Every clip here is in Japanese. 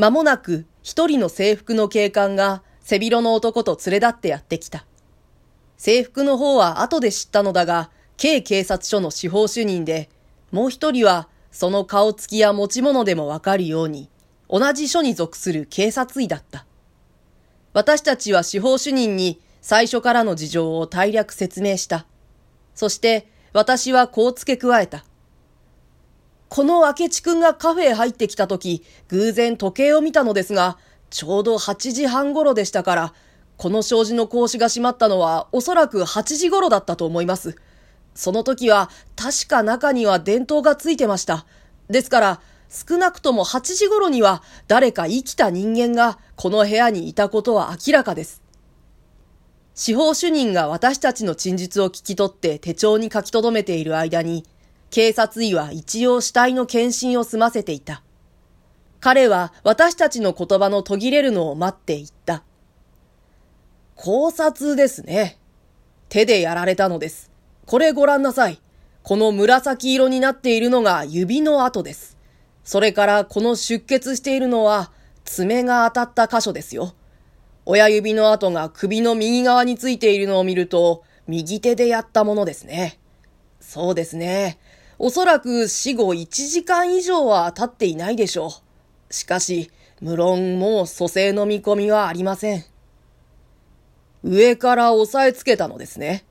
間もなく一人の制服の警官が背広の男と連れ立ってやってきた。制服の方は後で知ったのだが、K 警察署の司法主任で、もう一人はその顔つきや持ち物でもわかるように、同じ署に属する警察医だった。私たちは司法主任に最初からの事情を大略説明した。そして私はこう付け加えた。この明智くんがカフェへ入ってきたとき、偶然時計を見たのですが、ちょうど8時半頃でしたから、この障子の格子が閉まったのはおそらく8時頃だったと思います。その時は確か中には電灯がついてました。ですから、少なくとも8時頃には誰か生きた人間がこの部屋にいたことは明らかです。司法主任が私たちの陳述を聞き取って手帳に書き留めている間に、警察医は一応死体の検診を済ませていた。彼は私たちの言葉の途切れるのを待って言った。絞殺ですね。手でやられたのです。これご覧なさい。この紫色になっているのが指の跡です。それからこの出血しているのは爪が当たった箇所ですよ。親指の跡が首の右側についているのを見ると、右手でやったものですね。そうですね。おそらく死後1時間以上は経っていないでしょう。しかし、無論もう蘇生の見込みはありません。上から押さえつけたのですね。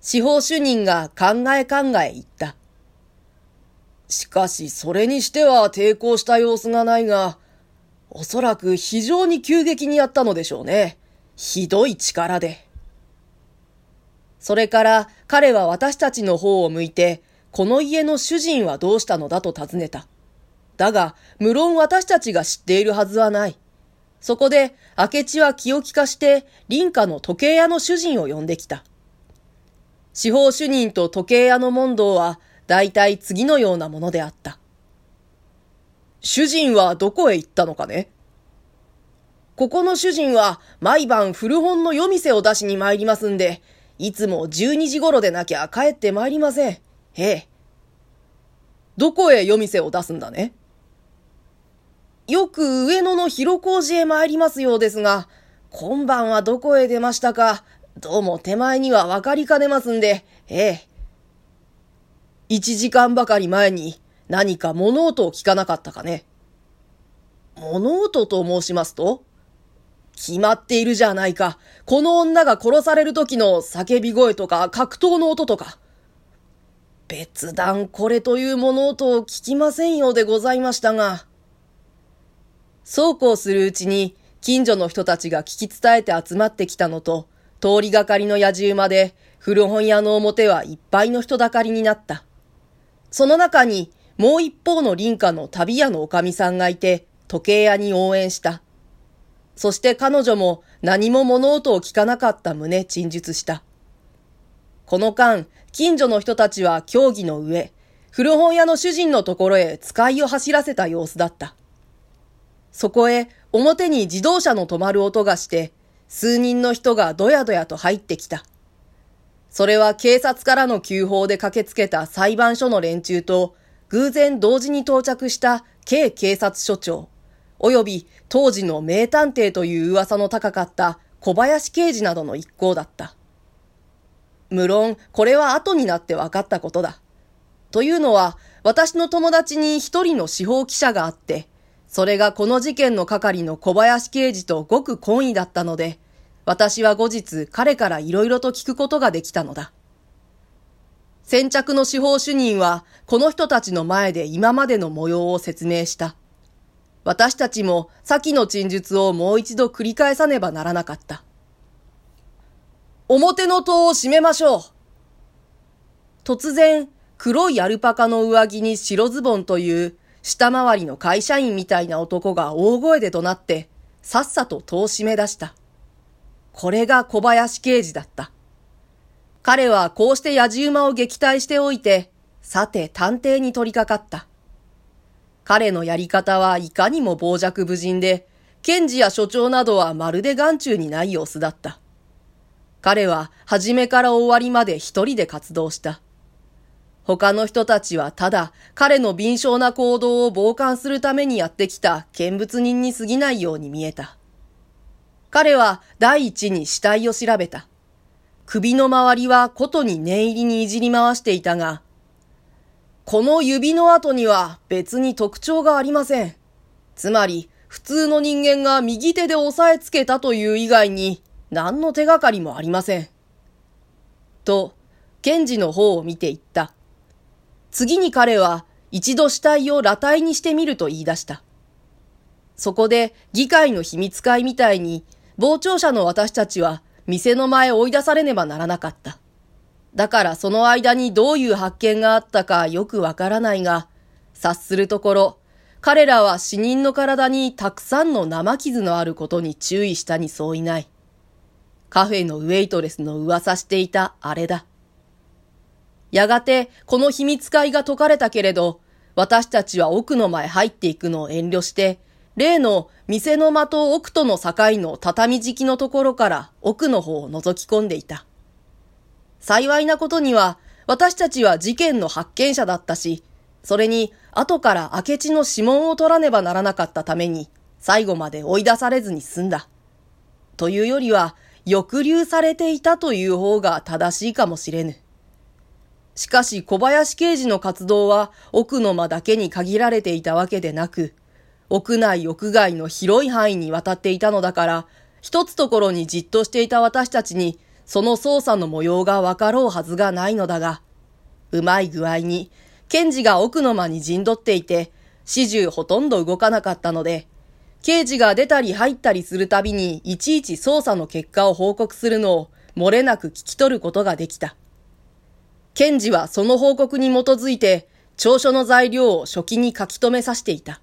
司法主任が考え言った。しかし、それにしては抵抗した様子がないが、おそらく非常に急激にやったのでしょうね。ひどい力で。それから彼は私たちの方を向いて、この家の主人はどうしたのだと尋ねた。だが、無論私たちが知っているはずはない。そこで、明智は気を利かして、隣家の時計屋の主人を呼んできた。司法主任と時計屋の問答は、だいたい次のようなものであった。主人はどこへ行ったのかね？ここの主人は、毎晩古本の夜店を出しに参りますんで、いつも12時頃でなきゃ帰って参りません。へえ。どこへ夜店を出すんだね？よく上野の広小路へ参りますようですが、今晩はどこへ出ましたか、どうも手前には分かりかねますんで、へえ。1時間ばかり前に何か物音を聞かなかったかね？物音と申しますと？決まっているじゃないか。この女が殺される時の叫び声とか格闘の音とか。別段これという物音を聞きませんようでございましたが。そうこうするうちに近所の人たちが聞き伝えて集まってきたのと、通りがかりのやじ馬で古本屋の表はいっぱいの人だかりになった。その中にもう一方の隣家の旅屋のおかみさんがいて、時計屋に応援した。そして彼女も何も物音を聞かなかった旨陳述した。この間、近所の人たちは協議の上、古本屋の主人のところへ使いを走らせた様子だった。そこへ表に自動車の止まる音がして、数人の人がどやどやと入ってきた。それは警察からの急報で駆けつけた裁判所の連中と、偶然同時に到着した K 警察署長、および当時の名探偵という噂の高かった小林刑事などの一行だった。無論、これは後になって分かったことだ。というのは、私の友達に一人の司法記者があって、それがこの事件の係の小林刑事とごく懇意だったので、私は後日彼からいろいろと聞くことができたのだ。先着の司法主任は、この人たちの前で今までの模様を説明した。私たちも先の陳述をもう一度繰り返さねばならなかった。表の戸を閉めましょう。突然、黒いアルパカの上着に白ズボンという下回りの会社員みたいな男が大声で怒鳴って、さっさと戸を閉め出した。これが小林刑事だった。彼はこうしてやじ馬を撃退しておいて、さて探偵に取り掛かった。彼のやり方はいかにも傍若無人で、検事や所長などはまるで眼中にない様子だった。彼は初めから終わりまで一人で活動した。他の人たちはただ彼の敏捷な行動を傍観するためにやってきた見物人に過ぎないように見えた。彼は第一に死体を調べた。首の周りはことに念入りにいじり回していたが、この指の跡には別に特徴がありません。つまり普通の人間が右手で押さえつけたという以外に何の手がかりもありません。と、検事の方を見ていった。次に彼は一度死体を裸体にしてみると言い出した。そこで議会の秘密会みたいに傍聴者の私たちは店の前追い出されねばならなかった。だからその間にどういう発見があったかよくわからないが、察するところ、彼らは死人の体にたくさんの生傷のあることに注意したに相違ない。カフェのウェイトレスの噂していたあれだ。やがてこの秘密会が解かれたけれど、私たちは奥の前入っていくのを遠慮して、例の店の間と奥との境の畳敷きのところから奥の方を覗き込んでいた。幸いなことには私たちは事件の発見者だったし、それに後から明智の指紋を取らねばならなかったために最後まで追い出されずに済んだ。というよりは、抑留されていたという方が正しいかもしれぬ。しかし小林刑事の活動は奥の間だけに限られていたわけでなく、屋内屋外の広い範囲にわたっていたのだから、一つところにじっとしていた私たちにその捜査の模様がわかろうはずがないのだが、うまい具合に検事が奥の間に陣取っていて、始終ほとんど動かなかったので、刑事が出たり入ったりするたびにいちいち捜査の結果を報告するのを漏れなく聞き取ることができた。検事はその報告に基づいて調書の材料を書記に書き留めさせていた。